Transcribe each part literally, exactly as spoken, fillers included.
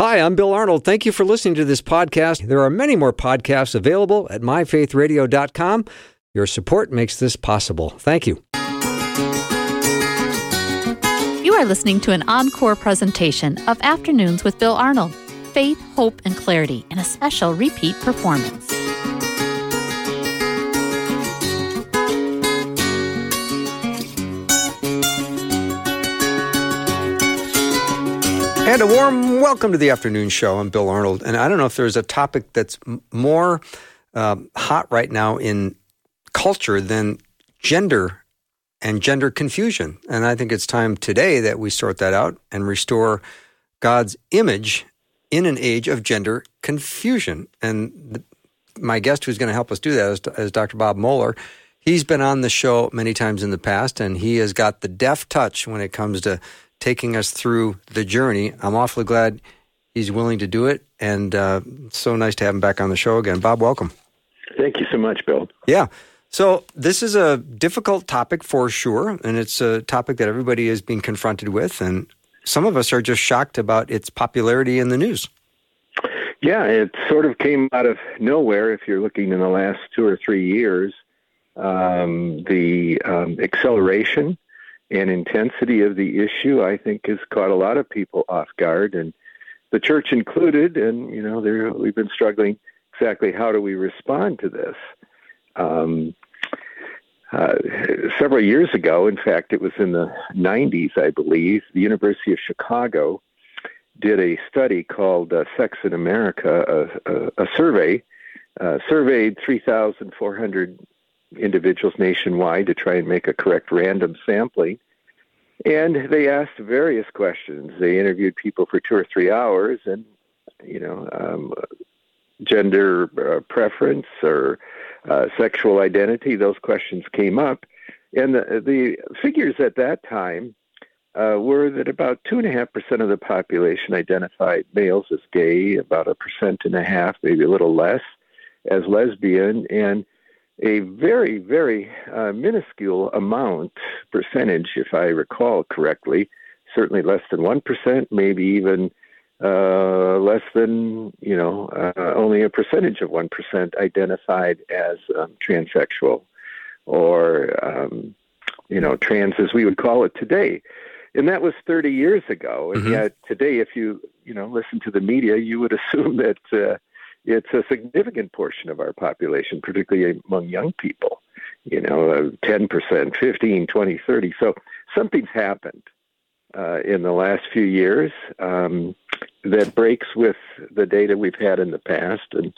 Hi, I'm Bill Arnold. Thank you for listening to this podcast. There are many more podcasts available at my faith radio dot com. Your support makes this possible. Thank you. You are listening to an encore presentation of Afternoons with Bill Arnold, Faith, Hope, and Clarity in a special repeat performance. And a warm welcome to the afternoon show. I'm Bill Arnold, and I don't know if there's a topic that's more um, hot right now in culture than gender and gender confusion. And I think it's time today that we sort that out and restore God's image in an age of gender confusion. And the, my guest who's going to help us do that is, is Doctor Bob Moeller. He's been on the show many times in the past, and he has got the deft touch when it comes to taking us through the journey. I'm awfully glad he's willing to do it, and uh, so nice to have him back on the show again. Bob, welcome. Thank you so much, Bill. Yeah, so this is a difficult topic for sure, and it's a topic that everybody is being confronted with, and some of us are just shocked about its popularity in the news. Yeah, it sort of came out of nowhere. If you're looking in the last two or three years, um, the um, acceleration and intensity of the issue, I think, has caught a lot of people off guard, and the church included. And, you know, there, we've been struggling exactly how do we respond to this. Um, uh, several years ago, in fact, it was in the nineties, I believe, the University of Chicago did a study called uh, Sex in America, a, a, a survey, uh, surveyed three thousand four hundred individuals nationwide to try and make a correct random sampling. And they asked various questions. They interviewed people for two or three hours, and, you know, um, gender uh, preference or uh, sexual identity, those questions came up. And the, the figures at that time uh, were that about two and a half percent of the population identified males as gay, about a percent and a half, maybe a little less, as lesbian, and a very, very uh, minuscule amount, percentage, if I recall correctly, certainly less than one percent, maybe even uh, less than, you know, uh, only a percentage of one percent identified as um, transsexual or, um, you know, trans as we would call it today. And that was thirty years ago. And mm-hmm. yet today, if you, you know, listen to the media, you would assume that uh, it's a significant portion of our population, particularly among young people, you know, ten percent, fifteen, twenty, thirty. So something's happened uh, in the last few years um, that breaks with the data we've had in the past. And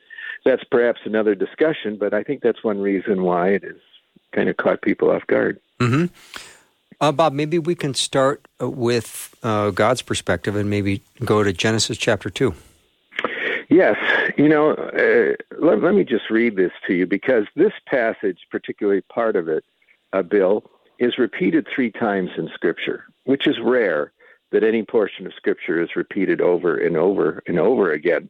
that's perhaps another discussion, but I think that's one reason why it has kind of caught people off guard. Mm-hmm. Uh, Bob, maybe we can start with uh, God's perspective and maybe go to Genesis chapter two. Yes. You know, uh, let, let me just read this to you, because this passage, particularly part of it, uh, Bill, is repeated three times in Scripture, which is rare that any portion of Scripture is repeated over and over and over again.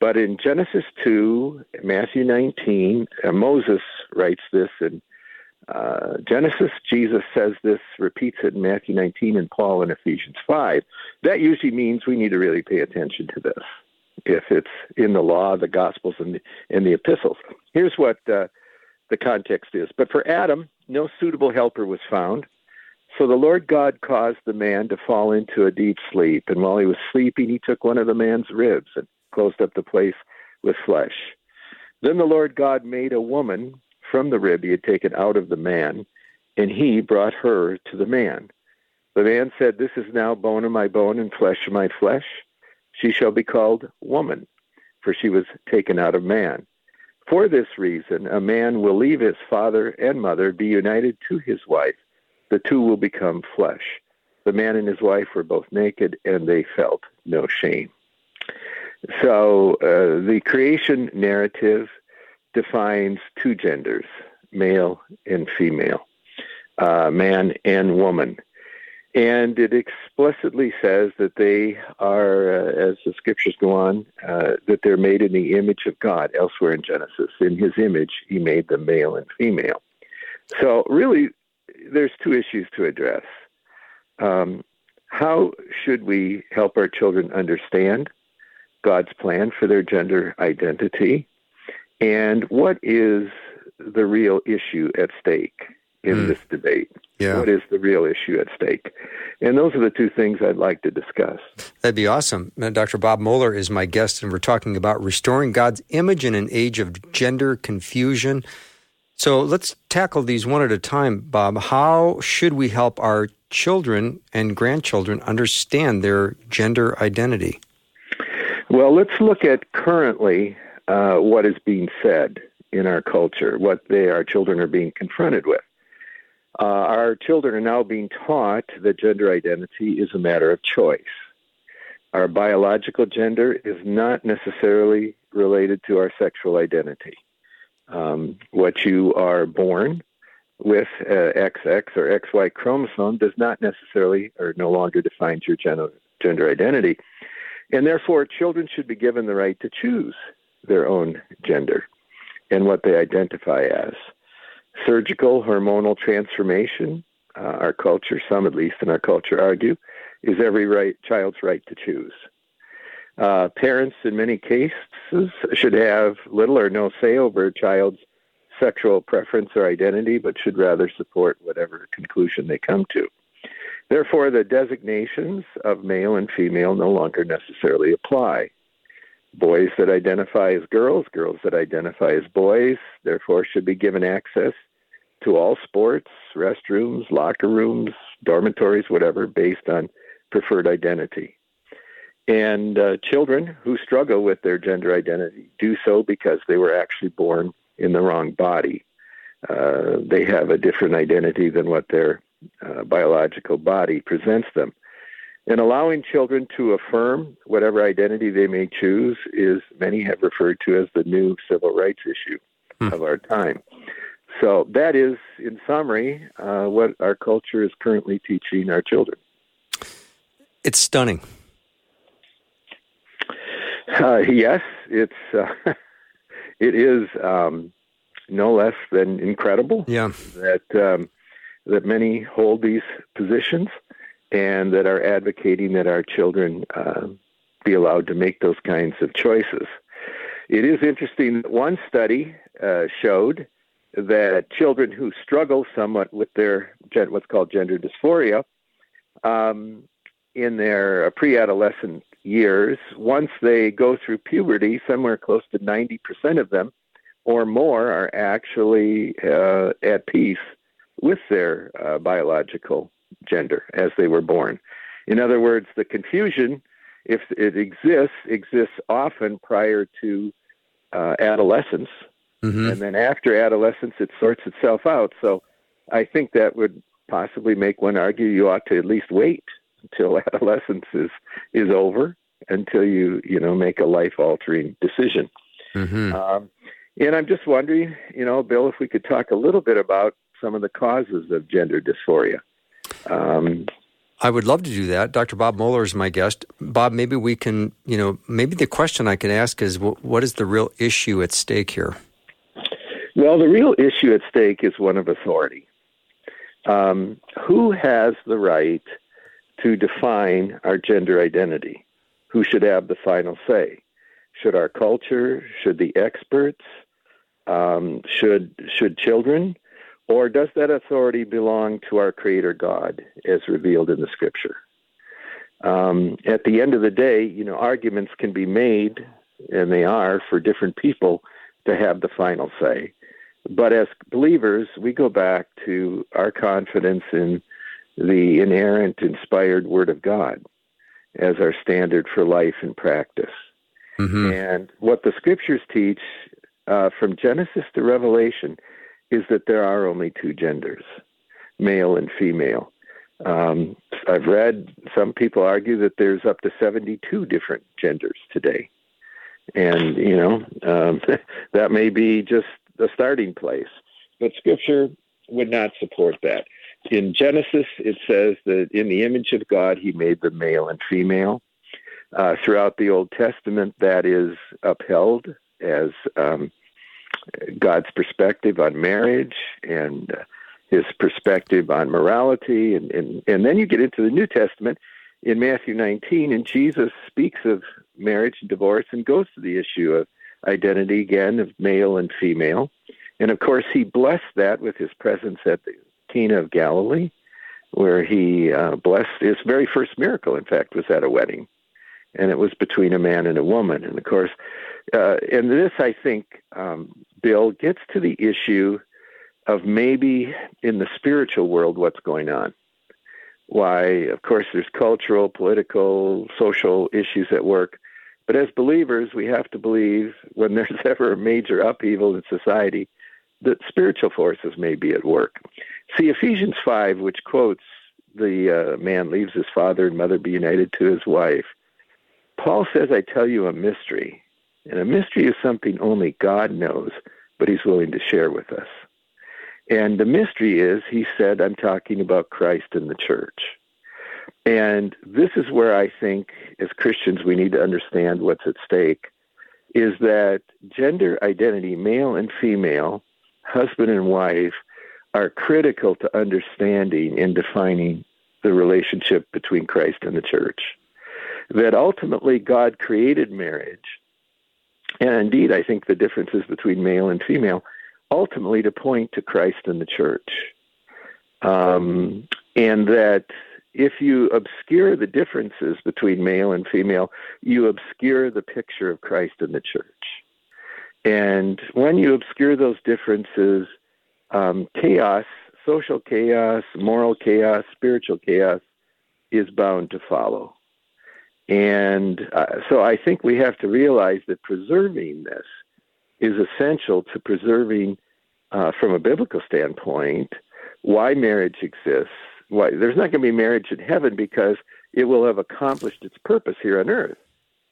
But in Genesis two, Matthew nineteen, uh, Moses writes this in uh, Genesis. Jesus says this, repeats it in Matthew nineteen, and Paul in Ephesians five. That usually means we need to really pay attention to this, if it's in the law, the Gospels, and the, and the epistles. Here's what uh, the context is. But for Adam, no suitable helper was found. So the Lord God caused the man to fall into a deep sleep. And while he was sleeping, he took one of the man's ribs and closed up the place with flesh. Then the Lord God made a woman from the rib he had taken out of the man, and he brought her to the man. The man said, "This is now bone of my bone and flesh of my flesh. She shall be called woman, for she was taken out of man. For this reason, a man will leave his father and mother, be united to his wife. The two will become flesh." The man and his wife were both naked, and they felt no shame. So uh, the creation narrative defines two genders, male and female, uh, man and woman. And it explicitly says that they are, uh, as the Scriptures go on, uh, that they're made in the image of God elsewhere in Genesis. In his image, he made them male and female. So really, there's two issues to address. Um, how should we help our children understand God's plan for their gender identity, and what is the real issue at stake in mm. this debate? Yeah. What is the real issue at stake? And those are the two things I'd like to discuss. That'd be awesome. Doctor Bob Moeller is my guest, and we're talking about restoring God's image in an age of gender confusion. So let's tackle these one at a time, Bob. How should we help our children and grandchildren understand their gender identity? Well, let's look at currently uh, what is being said in our culture, what they, our children are being confronted with. Uh, our children are now being taught that gender identity is a matter of choice. Our biological gender is not necessarily related to our sexual identity. Um, what you are born with, uh, X X or X Y chromosome, does not necessarily or no longer defines your gender, gender identity. And therefore, children should be given the right to choose their own gender and what they identify as. Surgical hormonal transformation, uh, our culture, some at least in our culture argue, is every right, child's right to choose. Uh, parents, in many cases, should have little or no say over a child's sexual preference or identity, but should rather support whatever conclusion they come to. Therefore, the designations of male and female no longer necessarily apply. Boys that identify as girls, girls that identify as boys, therefore should be given access to all sports, restrooms, locker rooms, dormitories, whatever, based on preferred identity. And uh, children who struggle with their gender identity do so because they were actually born in the wrong body. Uh, they have a different identity than what their uh, biological body presents them. And allowing children to affirm whatever identity they may choose is, many have referred to as the new civil rights issue hmm. of our time. So that is, in summary, uh, what our culture is currently teaching our children. It's stunning. Uh, yes, it's uh, it is um, no less than incredible yeah. that um, that many hold these positions and that are advocating that our children uh, be allowed to make those kinds of choices. It is interesting that one study uh, showed that children who struggle somewhat with their what's called gender dysphoria um, in their pre-adolescent years, once they go through puberty, somewhere close to ninety percent of them or more are actually uh, at peace with their uh, biological gender as they were born. In other words, the confusion, if it exists, exists often prior to uh, adolescence. Mm-hmm. And then after adolescence, it sorts itself out. So I think that would possibly make one argue you ought to at least wait until adolescence is, is over, until you, you know, make a life-altering decision. Mm-hmm. Um, and I'm just wondering, you know, Bill, if we could talk a little bit about some of the causes of gender dysphoria. Um, I would love to do that. Doctor Bob Moeller is my guest. Bob, maybe we can, you know, maybe the question I could ask is, well, what is the real issue at stake here? Well, the real issue at stake is one of authority. Um, who has the right to define our gender identity? Who should have the final say? Should our culture? Should the experts? Um, should should children? Or does that authority belong to our Creator God as revealed in the Scripture? Um, at the end of the day, you know, arguments can be made, and they are, for different people to have the final say. But as believers, we go back to our confidence in the inerrant, inspired Word of God as our standard for life and practice. Mm-hmm. And what the Scriptures teach uh, from Genesis to Revelation is that there are only two genders, male and female. Um, I've read some people argue that there's up to seventy-two different genders today. And, you know, um, that may be just the starting place. But Scripture would not support that. In Genesis, it says that in the image of God, he made them male and female. Uh, throughout the Old Testament, that is upheld as um, God's perspective on marriage and uh, his perspective on morality. And, and, and then you get into the New Testament, in Matthew nineteen, and Jesus speaks of marriage and divorce and goes to the issue of identity again, of male and female. And of course, he blessed that with his presence at the Cana of Galilee, where he uh, blessed his very first miracle, in fact, was at a wedding. And it was between a man and a woman. And of course, uh, and this, I think, um, Bill, gets to the issue of maybe in the spiritual world what's going on. Why, of course, there's cultural, political, social issues at work. But as believers, we have to believe when there's ever a major upheaval in society that spiritual forces may be at work. See, Ephesians five, which quotes the uh, man leaves his father and mother, be united to his wife. Paul says, I tell you a mystery. And a mystery is something only God knows, but he's willing to share with us. And the mystery is, he said, I'm talking about Christ and the church. And this is where I think, as Christians, we need to understand what's at stake, is that gender identity, male and female, husband and wife, are critical to understanding and defining the relationship between Christ and the church. That ultimately God created marriage, and indeed I think the differences between male and female, ultimately to point to Christ and the church. Um, and that if you obscure the differences between male and female, you obscure the picture of Christ and the church. And when you obscure those differences, um, chaos, social chaos, moral chaos, spiritual chaos is bound to follow. And uh, so I think we have to realize that preserving this is essential to preserving, uh, from a biblical standpoint, why marriage exists. Why there's not going to be marriage in heaven because it will have accomplished its purpose here on earth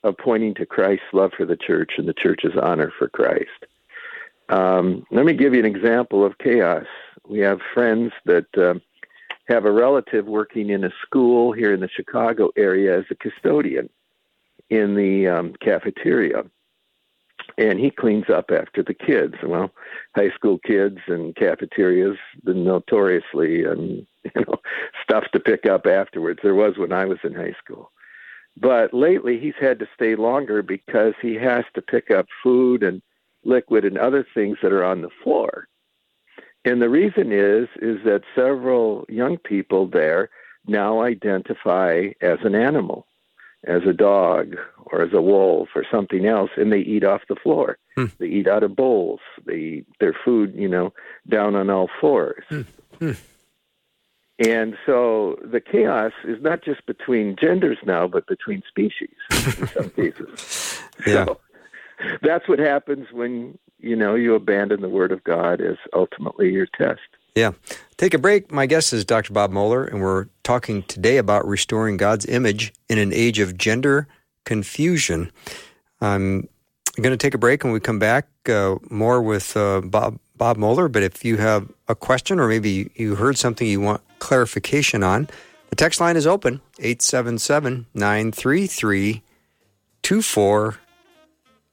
of pointing to Christ's love for the church and the church's honor for Christ. Um, let me give you an example of chaos. We have friends that... Uh, have a relative working in a school here in the Chicago area as a custodian in the um, cafeteria. And he cleans up after the kids. Well, high school kids and cafeterias, notoriously, um, you know, stuff to pick up afterwards. There was when I was in high school. But lately he's had to stay longer because he has to pick up food and liquid and other things that are on the floor. And the reason is, is that several young people there now identify as an animal, as a dog or as a wolf or something else, and they eat off the floor. Mm. They eat out of bowls. They eat their food, you know, down on all fours. Mm. Mm. And so the chaos is not just between genders now, but between species in some cases. Yeah. So that's what happens when... you know, you abandon the Word of God as ultimately your test. Yeah. Take a break. My guest is Doctor Bob Moeller, and we're talking today about restoring God's image in an age of gender confusion. I'm going to take a break, and we come back uh, more with uh, Bob Bob Moeller. But if you have a question or maybe you heard something you want clarification on, the text line is open, eight seven seven, nine three three, two four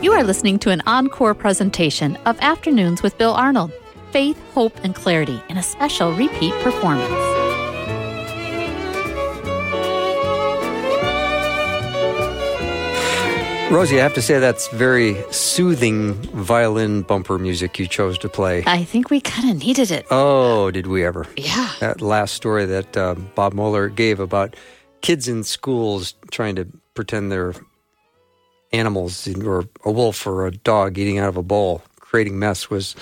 You are listening to an encore presentation of Afternoons with Bill Arnold, Faith, Hope, and Clarity in a special repeat performance. Rosie, I have to say that's very soothing violin bumper music you chose to play. I think we kind of needed it. Oh, did we ever? Yeah. That last story that uh, Bob Moeller gave about kids in schools trying to pretend they're animals or a wolf or a dog eating out of a bowl, creating mess was,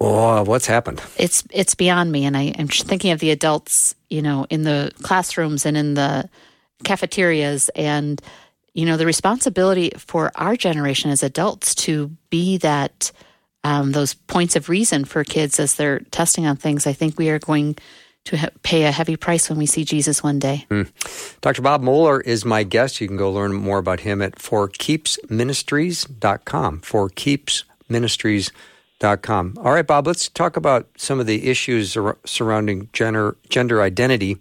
oh, what's happened? It's it's beyond me, and I, I'm thinking of the adults, you know, in the classrooms and in the cafeterias and... You know, the responsibility for our generation as adults to be that, um, those points of reason for kids as they're testing on things, I think we are going to ha- pay a heavy price when we see Jesus one day. Mm. Doctor Bob Moeller is my guest. You can go learn more about him at For Keeps Ministries dot com. For Keeps Ministries dot com. All right, Bob, let's talk about some of the issues ar- surrounding gender, gender identity.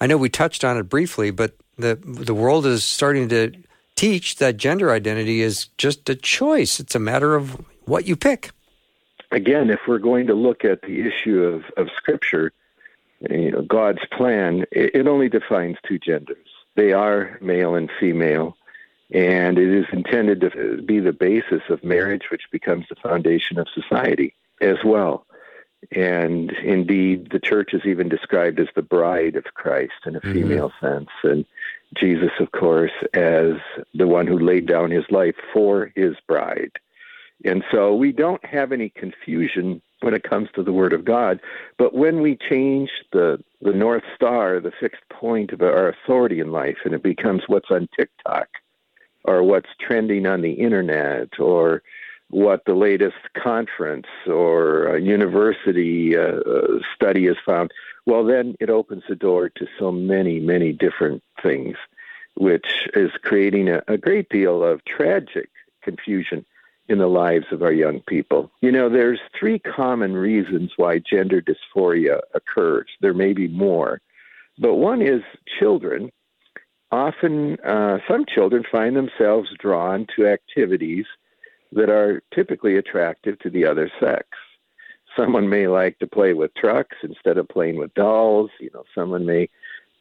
I know we touched on it briefly, but the the world is starting to teach that gender identity is just a choice. It's a matter of what you pick. Again, if we're going to look at the issue of, of Scripture, you know, God's plan, it, it only defines two genders. They are male and female, and it is intended to be the basis of marriage, which becomes the foundation of society as well. And indeed, the church is even described as the bride of Christ in a mm-hmm. female sense, and Jesus, of course, as the one who laid down his life for his bride. And so we don't have any confusion when it comes to the Word of God. But when we change the, the North Star, the fixed point of our authority in life, and it becomes what's on TikTok or what's trending on the Internet or what the latest conference or university uh, study has found, well, then it opens the door to so many, many different things, which is creating a, a great deal of tragic confusion in the lives of our young people. You know, there's three common reasons why gender dysphoria occurs. There may be more, but one is children. Often, uh, some children find themselves drawn to activities that are typically attractive to the other sex. Someone may like to play with trucks instead of playing with dolls. You know, someone may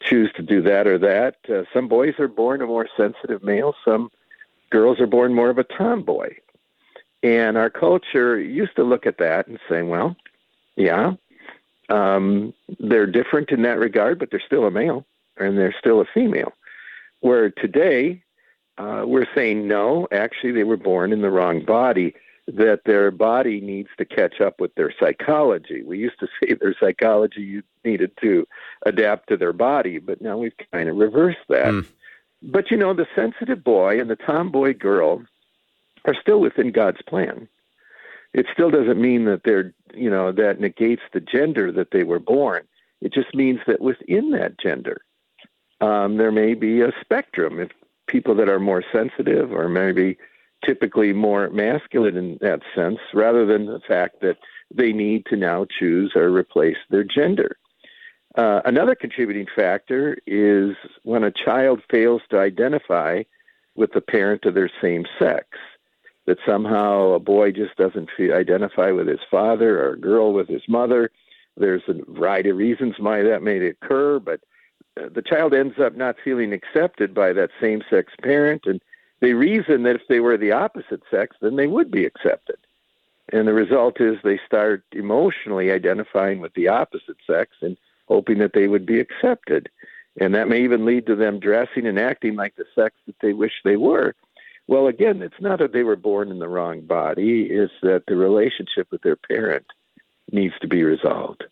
choose to do that or that. Uh, some boys are born a more sensitive male. Some girls are born more of a tomboy. And our culture used to look at that and say, well, yeah, um, they're different in that regard, but they're still a male and they're still a female. Where today, Uh, we're saying, no, actually they were born in the wrong body, that their body needs to catch up with their psychology. We used to say their psychology needed to adapt to their body, but now we've kind of reversed that. Mm. But, you know, the sensitive boy and the tomboy girl are still within God's plan. It still doesn't mean that they're, you know, that negates the gender that they were born. It just means that within that gender, um, there may be a spectrum. If people that are more sensitive or maybe typically more masculine in that sense, rather than the fact that they need to now choose or replace their gender. Uh, another contributing factor is when a child fails to identify with the parent of their same sex, that somehow a boy just doesn't identify with his father or a girl with his mother. There's a variety of reasons why that may occur, but the child ends up not feeling accepted by that same-sex parent, and they reason that if they were the opposite sex, then they would be accepted. And the result is they start emotionally identifying with the opposite sex and hoping that they would be accepted. And that may even lead to them dressing and acting like the sex that they wish they were. Well, again, it's not that they were born in the wrong body. It's that the relationship with their parent needs to be resolved.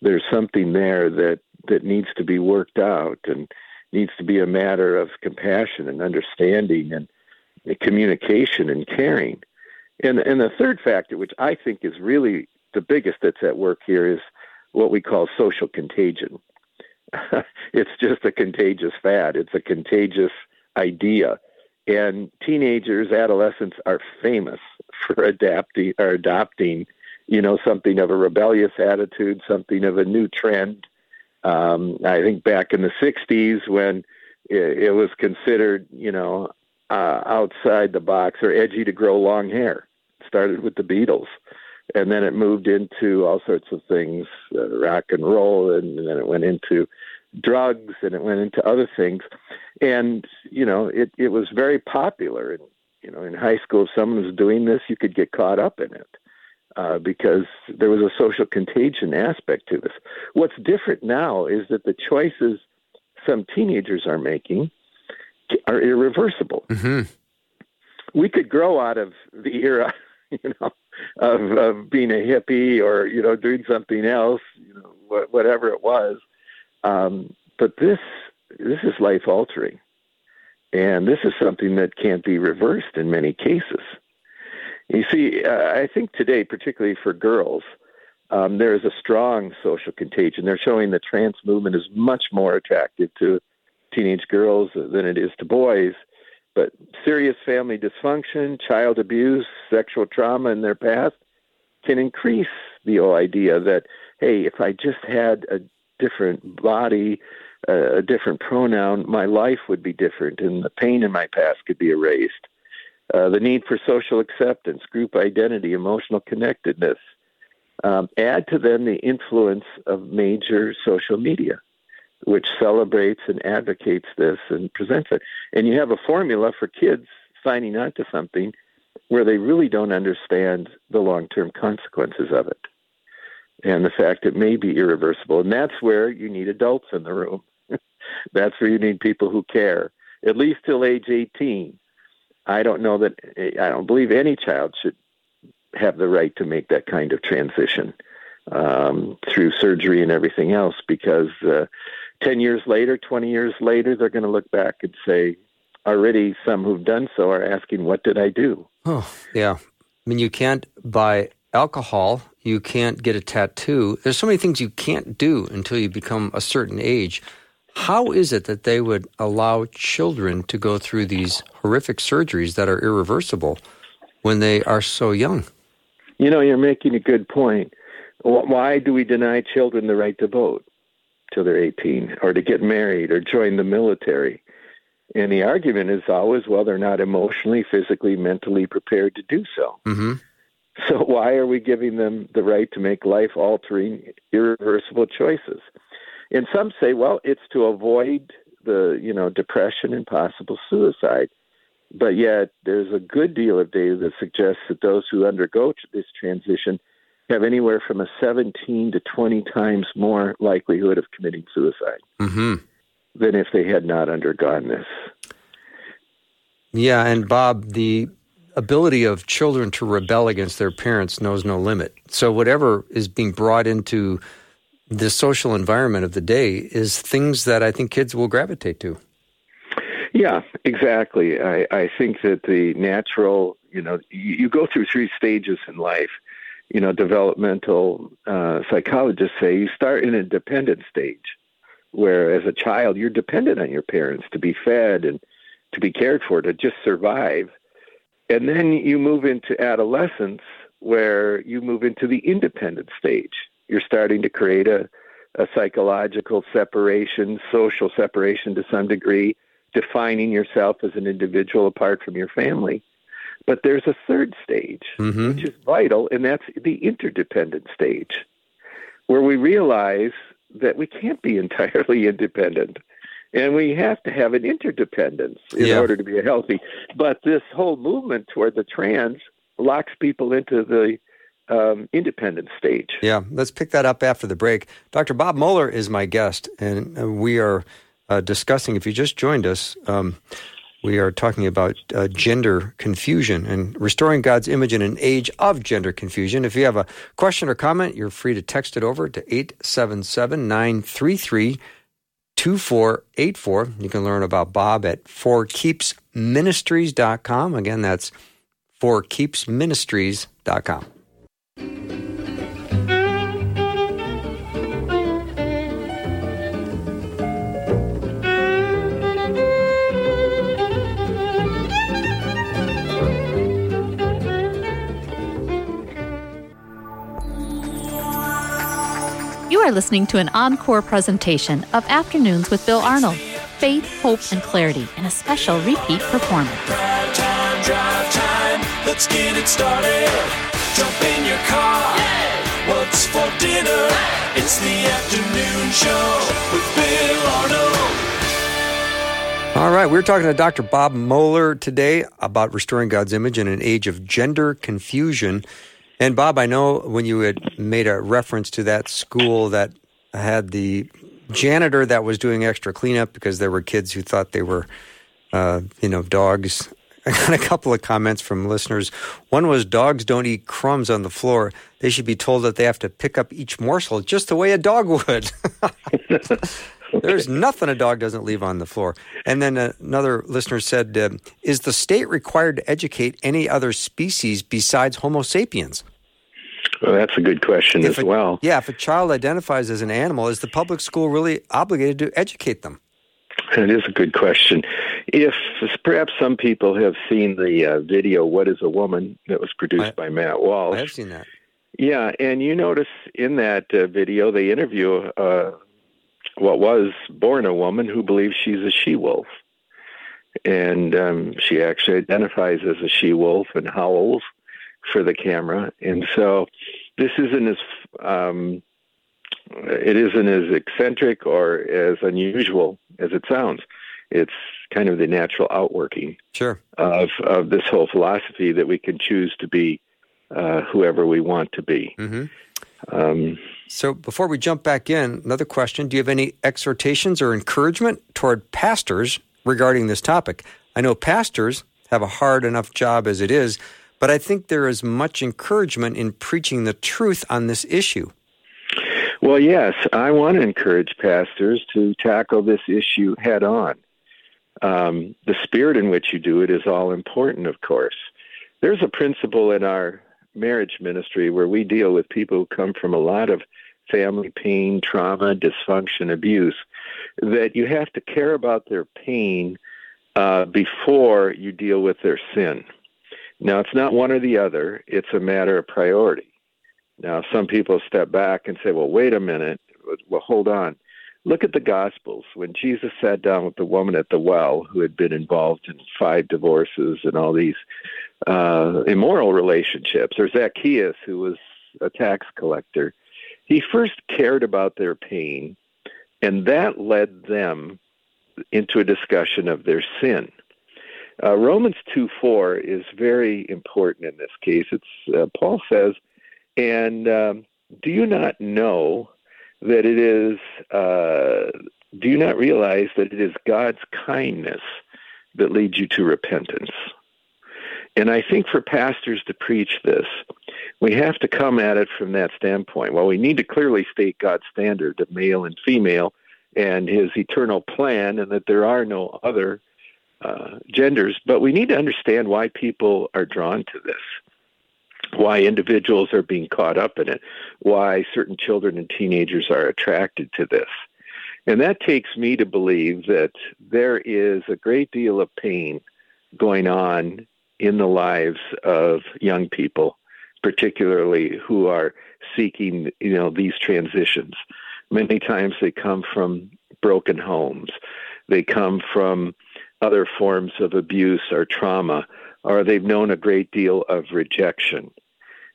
There's something there that that needs to be worked out and needs to be a matter of compassion and understanding and communication and caring. And, and the third factor, which I think is really the biggest that's at work here, is what we call social contagion. It's just a contagious fad. It's a contagious idea. And teenagers, adolescents are famous for adapting or adopting, you know, something of a rebellious attitude, something of a new trend. Um, I think back in the sixties when it, it was considered, you know, uh, outside the box or edgy to grow long hair. It started with the Beatles, and then it moved into all sorts of things, uh, rock and roll, and, and then it went into drugs, and it went into other things. And, you know, it, it was very popular. And, you know, in high school, if someone was doing this, you could get caught up in it. Uh, because there was a social contagion aspect to this. What's different now is that the choices some teenagers are making are irreversible. Mm-hmm. We could grow out of the era, you know, of, of being a hippie or, you know, doing something else, you know, whatever it was. Um, but this this is life-altering, and this is something that can't be reversed in many cases. You see, uh, I think today, particularly for girls, um, there is a strong social contagion. They're showing the trans movement is much more attractive to teenage girls than it is to boys. But serious family dysfunction, child abuse, sexual trauma in their past can increase the idea that, hey, if I just had a different body, uh, a different pronoun, my life would be different and the pain in my past could be erased. Uh, the need for social acceptance, group identity, emotional connectedness. Um, add to them the influence of major social media, which celebrates and advocates this and presents it. And you have a formula for kids signing on to something where they really don't understand the long-term consequences of it and the fact it may be irreversible. And that's where you need adults in the room. That's where you need people who care, at least till age eighteen. I don't know that, I don't believe any child should have the right to make that kind of transition um, through surgery and everything else, because uh, ten years later, twenty years later, they're going to look back and say, already some who've done so are asking, what did I do? Oh, yeah. I mean, you can't buy alcohol. You can't get a tattoo. There's so many things you can't do until you become a certain age. How is it that they would allow children to go through these horrific surgeries that are irreversible when they are so young? You know, you're making a good point. Why do we deny children the right to vote till they're eighteen, or to get married, or join the military? And the argument is always, well, they're not emotionally, physically, mentally prepared to do so. Mm-hmm. So why are we giving them the right to make life-altering, irreversible choices? And some say, well, it's to avoid the, you know, depression and possible suicide. But yet there's a good deal of data that suggests that those who undergo this transition have anywhere from a seventeen to twenty times more likelihood of committing suicide mm-hmm. than if they had not undergone this. Yeah, and Bob, the ability of children to rebel against their parents knows no limit. So whatever is being brought into the social environment of the day is things that I think kids will gravitate to. Yeah, exactly. I, I think that the natural, you know, you, you go through three stages in life. You know, developmental uh, psychologists say you start in a dependent stage, where as a child, you're dependent on your parents to be fed and to be cared for, to just survive. And then you move into adolescence, where you move into the independent stage. You're starting to create a, a psychological separation, social separation to some degree, defining yourself as an individual apart from your family. But there's a third stage, mm-hmm. which is vital, and that's the interdependent stage, where we realize that we can't be entirely independent, and we have to have an interdependence in yeah. order to be healthy. But this whole movement toward the trans locks people into the Um, independent stage. Yeah, let's pick that up after the break. Doctor Bob Moeller is my guest, and we are uh, discussing, if you just joined us, um, we are talking about uh, gender confusion and restoring God's image in an age of gender confusion. If you have a question or comment, you're free to text it over to eight seven seven, nine three three, two four eight four. You can learn about Bob at For Keeps Ministries dot com. Again, that's For Keeps Ministries dot com. You are listening to an encore presentation of Afternoons with Bill Arnold, Faith, Hope, and Clarity, and a special repeat performance. Drive time, drive time, let's get it started. Jump in your car, what's for dinner? It's the Afternoon Show with Bill Arnold. All right, we're talking to Doctor Bob Moeller today about restoring God's image in an age of gender confusion. And Bob, I know when you had made a reference to that school that had the janitor that was doing extra cleanup because there were kids who thought they were, uh, you know, dogs. I got a couple of comments from listeners. One was, dogs don't eat crumbs on the floor. They should be told that they have to pick up each morsel just the way a dog would. There's nothing a dog doesn't leave on the floor. And then another listener said, uh, is the state required to educate any other species besides Homo sapiens? Well, that's a good question if as a, well. Yeah, if a child identifies as an animal, is the public school really obligated to educate them? It is a good question. If perhaps some people have seen the uh, video, What is a Woman? That was produced I, by Matt Walsh. I have seen that. Yeah, and you notice in that uh, video, they interview uh, what was born a woman who believes she's a she-wolf. And um, she actually identifies as a she-wolf and howls for the camera. And so this isn't as um, it isn't as eccentric or as unusual as it sounds. It's kind of the natural outworking sure. of of this whole philosophy that we can choose to be uh, whoever we want to be. Mm-hmm. Um, so before we jump back in, another question. Do you have any exhortations or encouragement toward pastors regarding this topic? I know pastors have a hard enough job as it is, but I think there is much encouragement in preaching the truth on this issue. Well, yes, I want to encourage pastors to tackle this issue head on. Um, the spirit in which you do it is all important, of course. There's a principle in our marriage ministry where we deal with people who come from a lot of family pain, trauma, dysfunction, abuse, that you have to care about their pain uh, before you deal with their sin. Now, it's not one or the other. It's a matter of priority. Now, some people step back and say, well, wait a minute. Well, hold on. Look at the Gospels. When Jesus sat down with the woman at the well who had been involved in five divorces and all these uh, immoral relationships, or Zacchaeus, who was a tax collector, he first cared about their pain, and that led them into a discussion of their sin. Uh, Romans two four is very important in this case. It's uh, Paul says, and um, do you not know that it is, uh, do you not realize that it is God's kindness that leads you to repentance? And I think for pastors to preach this, we have to come at it from that standpoint. Well, we need to clearly state God's standard of male and female and his eternal plan and that there are no other Uh, genders, but we need to understand why people are drawn to this, why individuals are being caught up in it, why certain children and teenagers are attracted to this. And that takes me to believe that there is a great deal of pain going on in the lives of young people, particularly who are seeking, you know, these transitions. Many times they come from broken homes. They come from other forms of abuse or trauma, or they've known a great deal of rejection.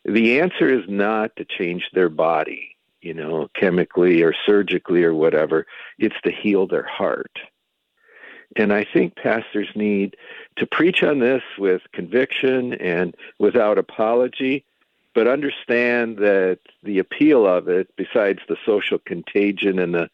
The answer is not to change their body, you know, chemically or surgically or whatever. It's to heal their heart. And I think pastors need to preach on this with conviction and without apology, but understand that the appeal of it, besides the social contagion and the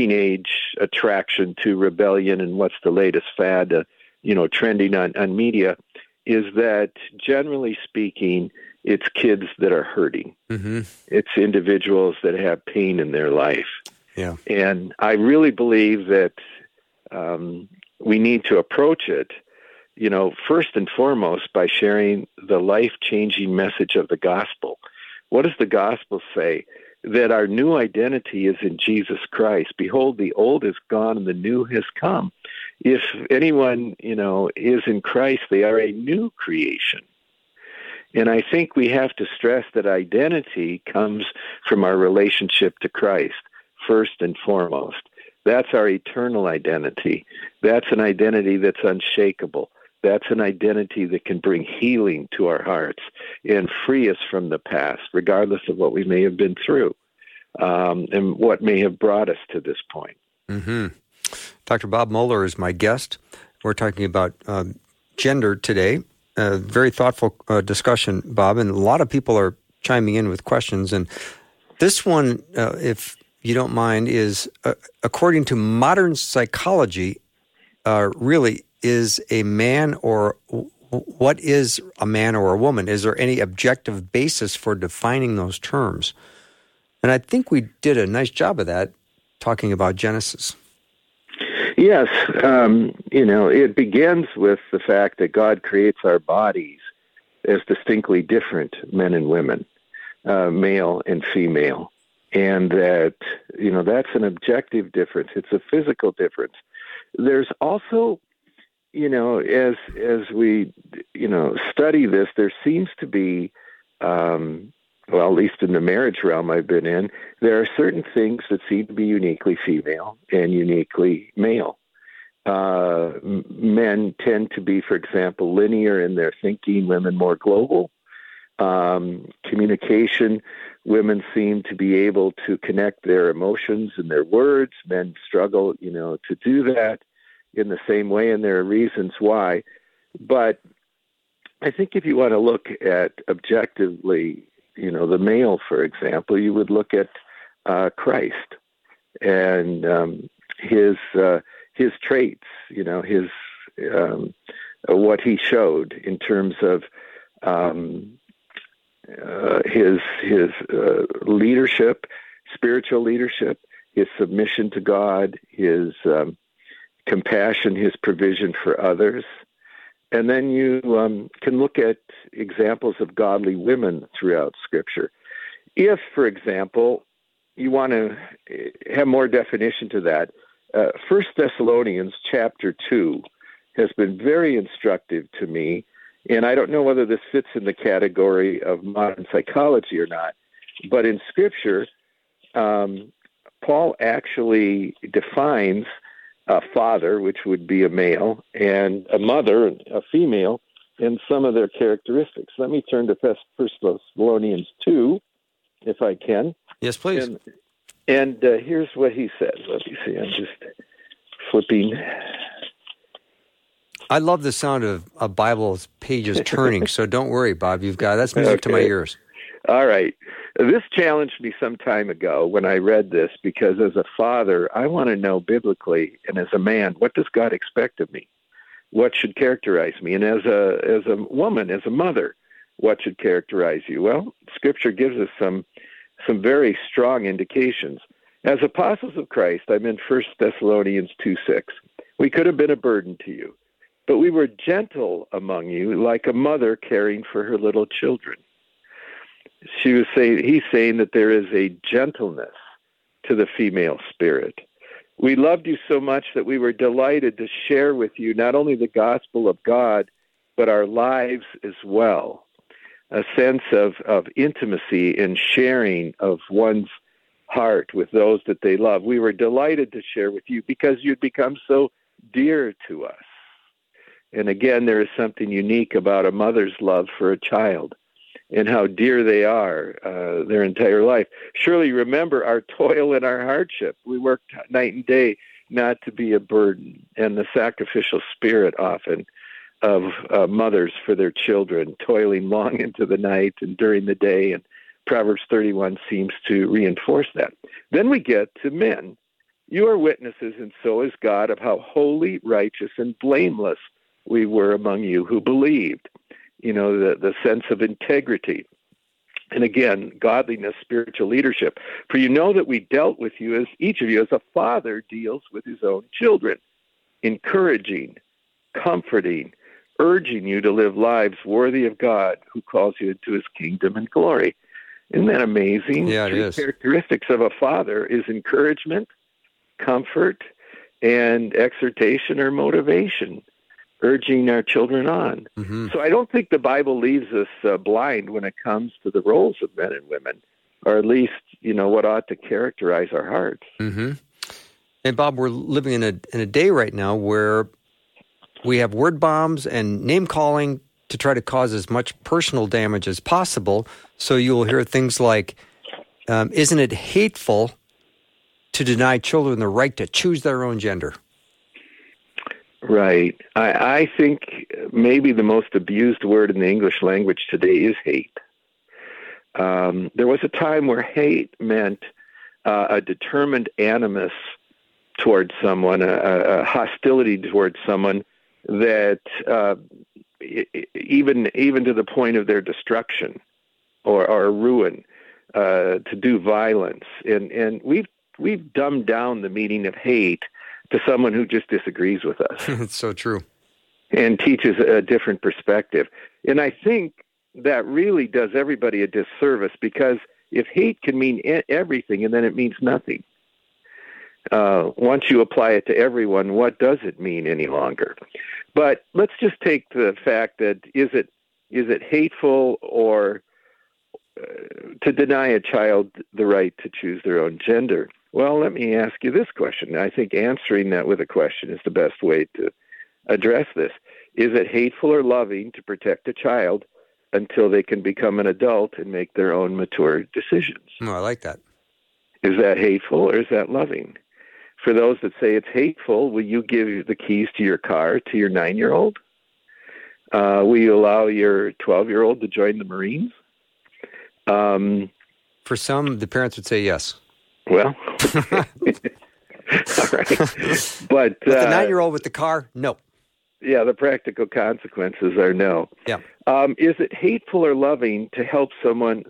teenage attraction to rebellion and what's the latest fad, uh, you know, trending on, on media, is that generally speaking, it's kids that are hurting. Mm-hmm. It's individuals that have pain in their life. Yeah. And I really believe that um, we need to approach it, you know, first and foremost by sharing the life-changing message of the gospel. What does the gospel say? That our new identity is in Jesus Christ. Behold, the old is gone and the new has come. If anyone, you know, is in Christ, they are a new creation. And I think we have to stress that identity comes from our relationship to Christ, first and foremost. That's our eternal identity. That's an identity that's unshakable. That's an identity that can bring healing to our hearts and free us from the past, regardless of what we may have been through um, and what may have brought us to this point. Mm-hmm. Doctor Bob Moeller is my guest. We're talking about um, gender today. Uh, very thoughtful uh, discussion, Bob, and a lot of people are chiming in with questions. And this one, uh, if you don't mind, is uh, according to modern psychology, uh, really is a man or what is a man or a woman? Is there any objective basis for defining those terms? And I think we did a nice job of that, talking about Genesis. Yes. Um, you know, it begins with the fact that God creates our bodies as distinctly different men and women. uh, male and female. And that, you know, that's an objective difference. It's a physical difference. There's also, you know, as as we, you know, study this, there seems to be, um, well, at least in the marriage realm I've been in, there are certain things that seem to be uniquely female and uniquely male. Uh, men tend to be, for example, linear in their thinking, women more global. Um, communication, women seem to be able to connect their emotions and their words. Men struggle, you know, to do that in the same way, and there are reasons why. But I think if you want to look at objectively, you know, the male, for example, you would look at uh, Christ and um, his uh, his traits, you know, his um, what he showed in terms of um, uh, his his uh, leadership, spiritual leadership, his submission to God, his um, compassion, his provision for others. And then you um, can look at examples of godly women throughout Scripture. If, for example, you want to have more definition to that, uh, First Thessalonians chapter two has been very instructive to me, and I don't know whether this fits in the category of modern psychology or not, but in Scripture, um, Paul actually defines a father, which would be a male, and a mother, a female, and some of their characteristics. Let me turn to First Thessalonians two, if I can. Yes, please. And, and uh, here's what he says. Let me see. I'm just flipping. I love the sound of a Bible's pages turning, so don't worry, Bob. You've got that's music okay. to my ears. All right. This challenged me some time ago when I read this, because as a father, I want to know biblically, and as a man, what does God expect of me? What should characterize me? And as a as a woman, as a mother, what should characterize you? Well, Scripture gives us some some very strong indications. As apostles of Christ, I'm in First Thessalonians two six. We could have been a burden to you, but we were gentle among you, like a mother caring for her little children. She was saying, he's saying that there is a gentleness to the female spirit. We loved you so much that we were delighted to share with you not only the gospel of God, but our lives as well. A sense of, of intimacy and sharing of one's heart with those that they love. We were delighted to share with you because you'd become so dear to us. And again, there is something unique about a mother's love for a child and how dear they are uh, their entire life. Surely remember our toil and our hardship. We worked night and day not to be a burden, and the sacrificial spirit often of uh, mothers for their children, toiling long into the night and during the day, and Proverbs thirty-one seems to reinforce that. Then we get to men. You are witnesses, and so is God, of how holy, righteous, and blameless we were among you who believed. You know, the, the sense of integrity. And again, godliness, spiritual leadership. For you know that we dealt with you as each of you as a father deals with his own children, encouraging, comforting, urging you to live lives worthy of God, who calls you into his kingdom and glory. Isn't that amazing? Yeah, it is. Three characteristics of a father is encouragement, comfort, and exhortation or motivation, urging our children on. Mm-hmm. So I don't think the Bible leaves us uh, blind when it comes to the roles of men and women, or at least, you know, what ought to characterize our hearts. Mm-hmm. And Bob, we're living in a in a day right now where we have word bombs and name calling to try to cause as much personal damage as possible. So you'll hear things like, um, isn't it hateful to deny children the right to choose their own gender? Right. I, I think maybe the most abused word in the English language today is hate. Um, there was a time where hate meant uh, a determined animus toward someone, a, a hostility toward someone that uh, even even to the point of their destruction or, or ruin, uh, to do violence. And and we've we've dumbed down the meaning of hate to someone who just disagrees with us. It's so true. And teaches a different perspective. And I think that really does everybody a disservice, because if hate can mean everything and then it means nothing, uh, once you apply it to everyone, what does it mean any longer? But let's just take the fact that is it is it hateful or uh, to deny a child the right to choose their own gender? Well, let me ask you this question. I think answering that with a question is the best way to address this. Is it hateful or loving to protect a child until they can become an adult and make their own mature decisions? No, I like that. Is that hateful or is that loving? For those that say it's hateful, will you give the keys to your car to your nine-year-old? Uh, will you allow your twelve-year-old to join the Marines? Um, For some, the parents would say yes. Well, all right. But, but the uh, nine-year-old with the car, no. Yeah, the practical consequences are no. Yeah. Um, is it hateful or loving to help someone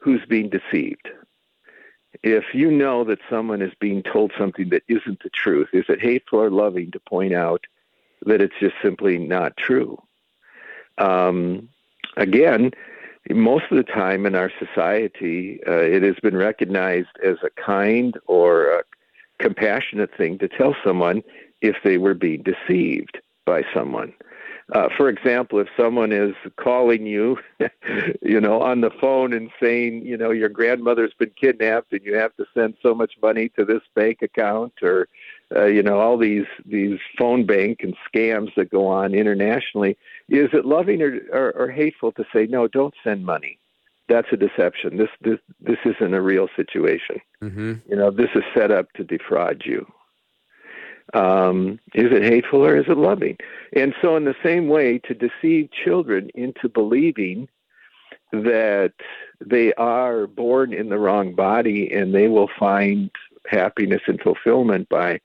who's being deceived? If you know that someone is being told something that isn't the truth, is it hateful or loving to point out that it's just simply not true? Um, again, most of the time in our society, uh, it has been recognized as a kind or a compassionate thing to tell someone if they were being deceived by someone. Uh, for example, if someone is calling you, you know, on the phone and saying, you know, your grandmother's been kidnapped and you have to send so much money to this bank account, or, uh, you know, all these these phone bank and scams that go on internationally, is it loving or, or, or hateful to say, no, don't send money? That's a deception. This this this isn't a real situation. Mm-hmm. You know, this is set up to defraud you. Um, is it hateful or is it loving? And so in the same way, to deceive children into believing that they are born in the wrong body and they will find happiness and fulfillment by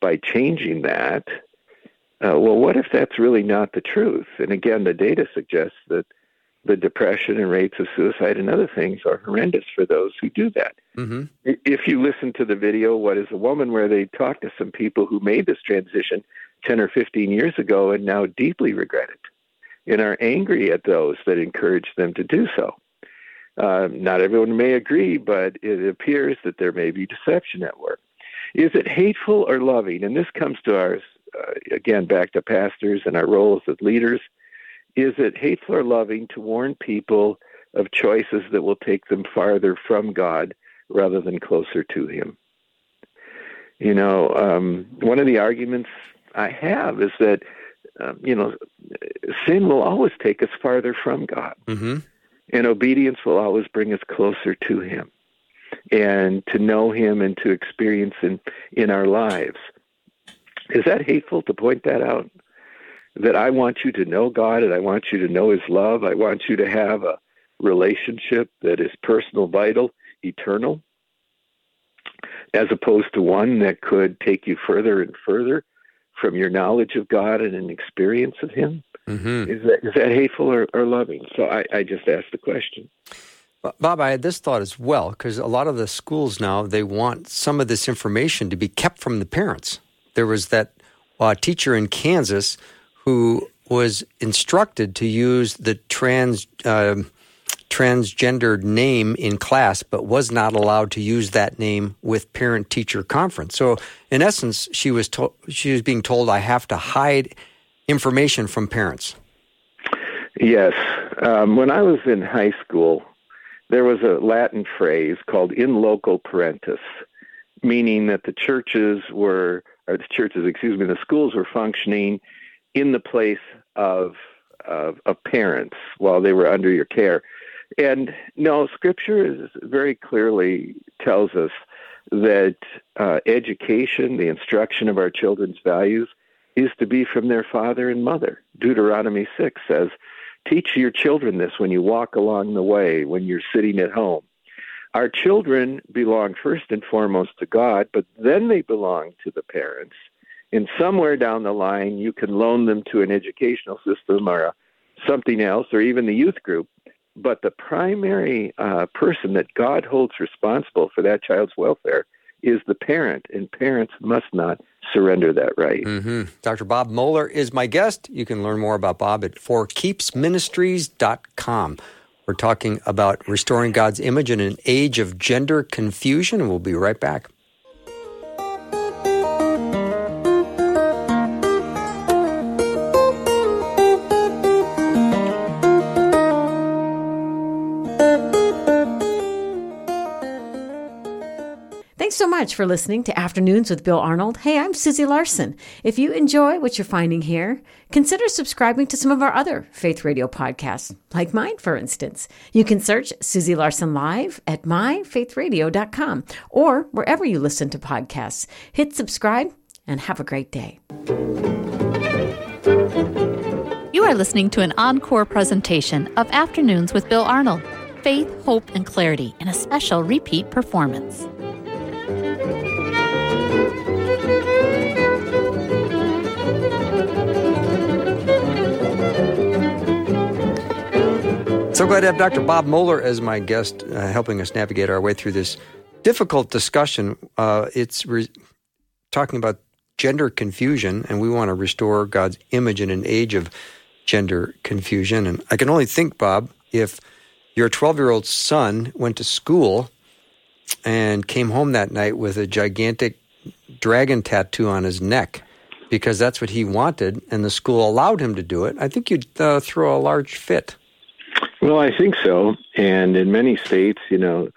by changing that, uh, well, what if that's really not the truth? And again, the data suggests that the depression and rates of suicide and other things are horrendous for those who do that. Mm-hmm. If you listen to the video, What is a Woman?, where they talked to some people who made this transition ten or fifteen years ago and now deeply regret it and are angry at those that encourage them to do so. Um, not everyone may agree, but it appears that there may be deception at work. Is it hateful or loving? And this comes to our, uh, again, back to pastors and our roles as leaders. Is it hateful or loving to warn people of choices that will take them farther from God rather than closer to Him? You know, um, one of the arguments I have is that, um, you know, sin will always take us farther from God. Mm-hmm. And obedience will always bring us closer to Him and to know Him and to experience Him in our lives. Is that hateful to point that out? That I want you to know God and I want you to know His love. I want you to have a relationship that is personal, vital, eternal, as opposed to one that could take you further and further from your knowledge of God and an experience of Him. Mm-hmm. Is that, is that hateful or, or loving? So I, I just asked the question. Bob, I had this thought as well, because a lot of the schools now, they want some of this information to be kept from the parents. There was that uh, teacher in Kansas who was instructed to use the trans uh, transgendered name in class, but was not allowed to use that name with parent-teacher conference. So, in essence, she was to- she was being told, "I have to hide information from parents." Yes, um, when I was in high school, there was a Latin phrase called "in loco parentis," meaning that the churches were, or the churches, excuse me, the schools were functioning in the place of, of of parents while they were under your care. And no, Scripture is very clearly tells us that uh, education, the instruction of our children's values, is to be from their father and mother. Deuteronomy six says, teach your children this when you walk along the way, when you're sitting at home. Our children belong first and foremost to God, but then they belong to the parents. And somewhere down the line, you can loan them to an educational system or something else, or even the youth group. But the primary uh, person that God holds responsible for that child's welfare is the parent, and parents must not surrender that right. Mm-hmm. Doctor Bob Moeller is my guest. You can learn more about Bob at For Keeps Ministries dot com. We're talking about restoring God's image in an age of gender confusion. We'll be right back. Thanks so much for listening to Afternoons with Bill Arnold. Hey, I'm Susie Larson. If you enjoy what you're finding here, consider subscribing to some of our other Faith Radio podcasts, like mine, for instance. You can search Susie Larson Live at my faith radio dot com or wherever you listen to podcasts. Hit subscribe and have a great day. You are listening to an encore presentation of Afternoons with Bill Arnold, Faith, Hope, and Clarity in a special repeat performance. So glad to have Doctor Bob Moeller as my guest, uh, helping us navigate our way through this difficult discussion. Uh, it's re- talking about gender confusion, and we want to restore God's image in an age of gender confusion. And I can only think, Bob, if your twelve-year-old son went to school and came home that night with a gigantic dragon tattoo on his neck, because that's what he wanted, and the school allowed him to do it, I think you'd uh, throw a large fit. Well, I think so. And in many states, you know,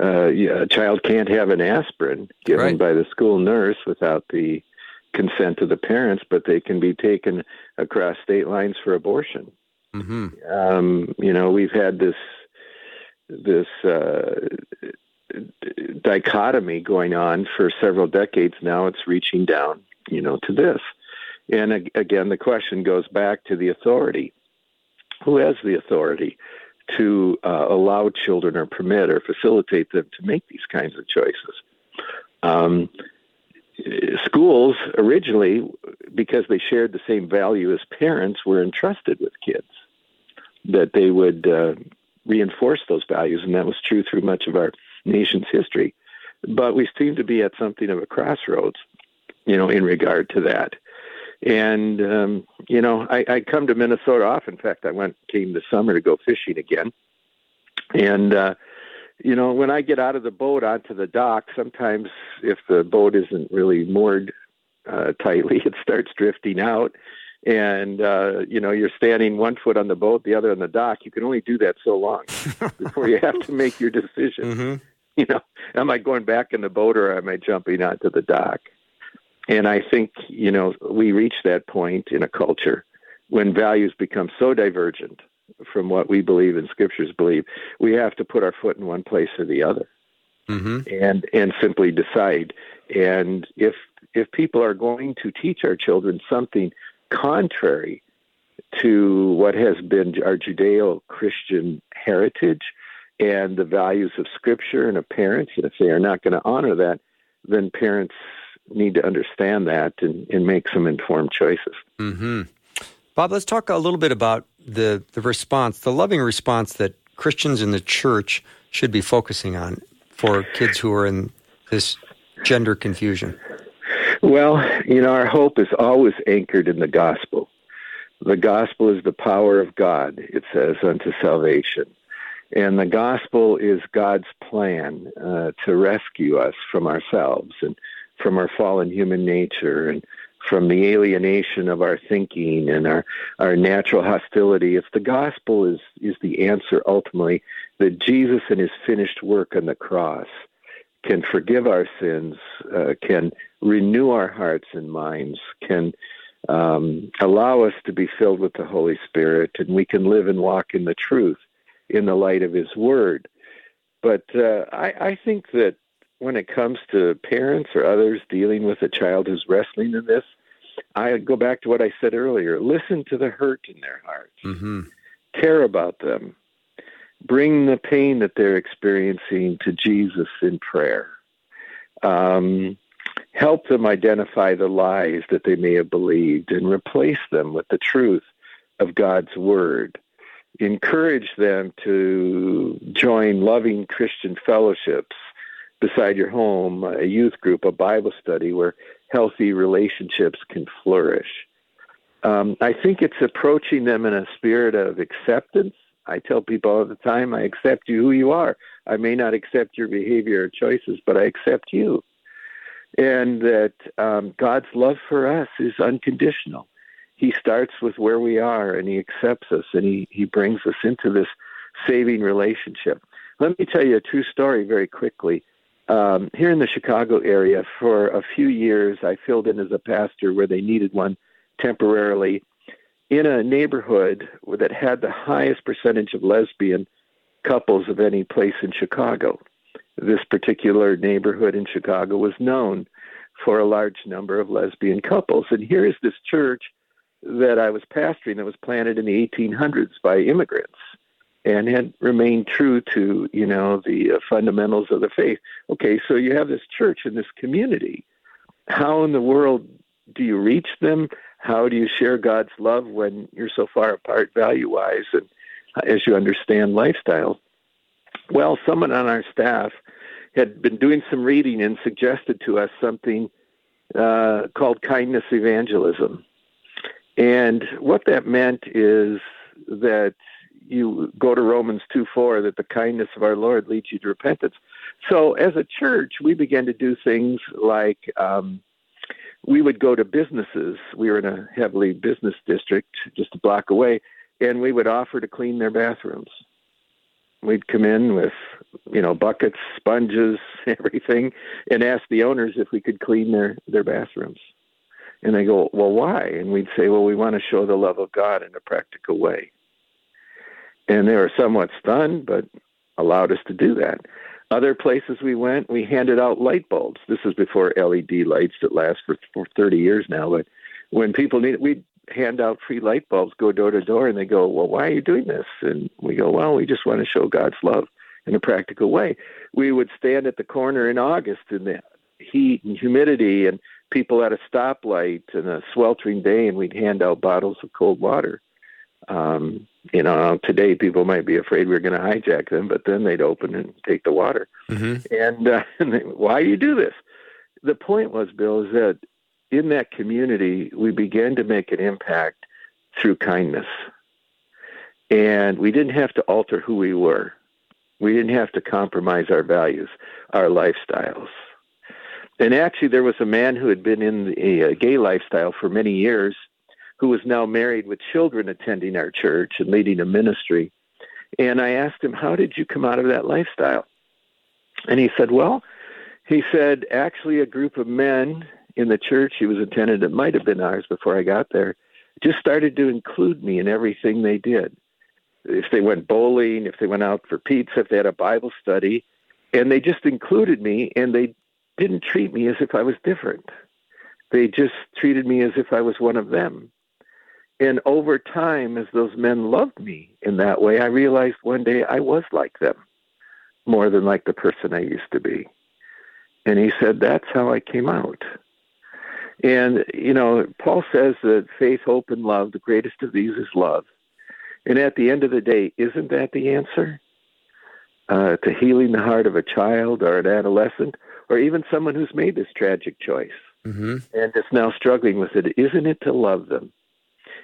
uh, a child can't have an aspirin given right. by the school nurse without the consent of the parents, but they can be taken across state lines for abortion. Mm-hmm. Um, you know, we've had this this uh, dichotomy going on for several decades now. It's reaching down, you know, to this. And ag- again, the question goes back to the authority. Who has the authority to uh, allow children or permit or facilitate them to make these kinds of choices? Um, schools originally, because they shared the same value as parents, were entrusted with kids, that they would uh, reinforce those values, and that was true through much of our nation's history. But we seem to be at something of a crossroads, you know, in regard to that. And, um, you know, I, I come to Minnesota often. In fact, I went came this summer to go fishing again. And, uh, you know, when I get out of the boat onto the dock, sometimes if the boat isn't really moored uh, tightly, it starts drifting out. And, uh, you know, you're standing one foot on the boat, the other on the dock. You can only do that so long before you have to make your decision. Mm-hmm. You know, am I going back in the boat or am I jumping onto the dock? And I think, you know, we reach that point in a culture when values become so divergent from what we believe and scriptures believe, we have to put our foot in one place or the other mm-hmm. and and simply decide. And if if people are going to teach our children something contrary to what has been our Judeo-Christian heritage and the values of scripture and of parents, and if they are not going to honor that, then parents need to understand that and, and make some informed choices. Mm-hmm. Bob, let's talk a little bit about the, the response, the loving response that Christians in the church should be focusing on for kids who are in this gender confusion. Well, you know, our hope is always anchored in the gospel. The gospel is the power of God, it says, unto salvation. And the gospel is God's plan uh, to rescue us from ourselves and from our fallen human nature and from the alienation of our thinking and our, our natural hostility. If the gospel is, is the answer ultimately, that Jesus and his finished work on the cross can forgive our sins, uh, can renew our hearts and minds, can um, allow us to be filled with the Holy Spirit, and we can live and walk in the truth in the light of his word. But uh, I, I think that when it comes to parents or others dealing with a child who's wrestling in this, I go back to what I said earlier. Listen to the hurt in their hearts. Mm-hmm. Care about them. Bring the pain that they're experiencing to Jesus in prayer. Um, help them identify the lies that they may have believed and replace them with the truth of God's word. Encourage them to join loving Christian fellowships beside your home, a youth group, a Bible study where healthy relationships can flourish. Um, I think it's approaching them in a spirit of acceptance. I tell people all the time, I accept you who you are. I may not accept your behavior or choices, but I accept you. And that um, God's love for us is unconditional. He starts with where we are, and he accepts us, and he, he brings us into this saving relationship. Let me tell you a true story very quickly. Um, here in the Chicago area, for a few years, I filled in as a pastor where they needed one temporarily in a neighborhood that had the highest percentage of lesbian couples of any place in Chicago. This particular neighborhood in Chicago was known for a large number of lesbian couples. And here is this church that I was pastoring that was planted in the eighteen hundreds by immigrants and had remained true to, you know, the fundamentals of the faith. Okay, so you have this church in this community. How in the world do you reach them? How do you share God's love when you're so far apart value-wise and as you understand lifestyle? Well, someone on our staff had been doing some reading and suggested to us something uh, called kindness evangelism. And what that meant is that you go to Romans two four, that the kindness of our Lord leads you to repentance. So as a church, we began to do things like um, we would go to businesses. We were in a heavily business district just a block away, and we would offer to clean their bathrooms. We'd come in with, you know, buckets, sponges, everything, and ask the owners if we could clean their, their bathrooms. And they go, well, why? And we'd say, well, we want to show the love of God in a practical way. And they were somewhat stunned, but allowed us to do that. Other places we went, we handed out light bulbs. This is before L E D lights that last for, for thirty years now. But when people need it, we'd hand out free light bulbs, go door to door, and they go, well, why are you doing this? And we go, well, we just want to show God's love in a practical way. We would stand at the corner in August in the heat and humidity and people at a stoplight and a sweltering day, and we'd hand out bottles of cold water. Um, you know, today people might be afraid we're going to hijack them, but then they'd open and take the water. Mm-hmm. And, uh, and they, why do you do this? The point was, Bill, is that in that community, we began to make an impact through kindness. And we didn't have to alter who we were. We didn't have to compromise our values, our lifestyles. And actually, there was a man who had been in the gay lifestyle for many years who was now married with children attending our church and leading a ministry. And I asked him, how did you come out of that lifestyle? And he said, well, he said, actually, a group of men in the church he was attended, it might have been ours before I got there, just started to include me in everything they did. If they went bowling, if they went out for pizza, if they had a Bible study, and they just included me, and they didn't treat me as if I was different. They just treated me as if I was one of them. And over time, as those men loved me in that way, I realized one day I was like them, more than like the person I used to be. And he said, that's how I came out. And, you know, Paul says that faith, hope, and love, the greatest of these is love. And at the end of the day, isn't that the answer? Uh, to healing the heart of a child or an adolescent, or even someone who's made this tragic choice mm-hmm. and is now struggling with it, isn't it to love them?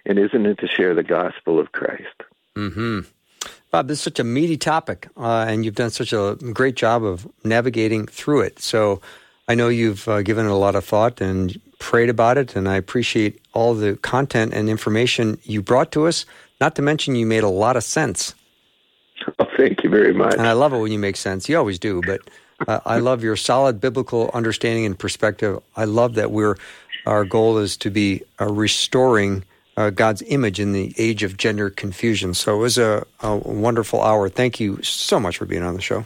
And isn't it to share the gospel of Christ? Mm-hmm. Bob, this is such a meaty topic, uh, and you've done such a great job of navigating through it. So I know you've uh, given it a lot of thought and prayed about it, and I appreciate all the content and information you brought to us, not to mention you made a lot of sense. Oh, thank you very much. And I love it when you make sense. You always do, but uh, I love your solid biblical understanding and perspective. I love that we're our goal is to be uh, restoring uh, God's image in the age of gender confusion. So it was a, a wonderful hour. Thank you so much for being on the show.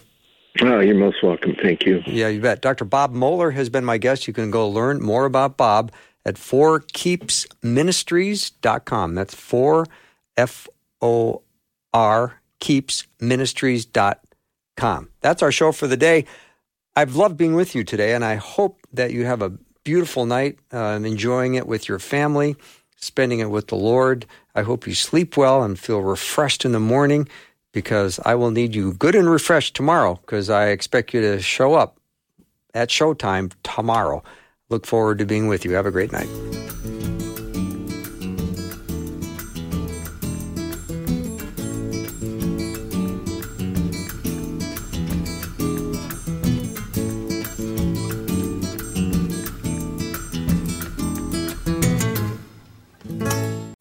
Oh, you're most welcome. Thank you. Yeah, you bet. Doctor Bob Moeller has been my guest. You can go learn more about Bob at For Keeps Ministries dot com. That's four, F O R, Keeps Ministries dot com. That's our show for the day. I've loved being with you today, and I hope that you have a beautiful night, uh, enjoying it with your family, spending it with the Lord. I hope you sleep well and feel refreshed in the morning, because I will need you good and refreshed tomorrow, because I expect you to show up at showtime tomorrow. Look forward to being with you. Have a great night.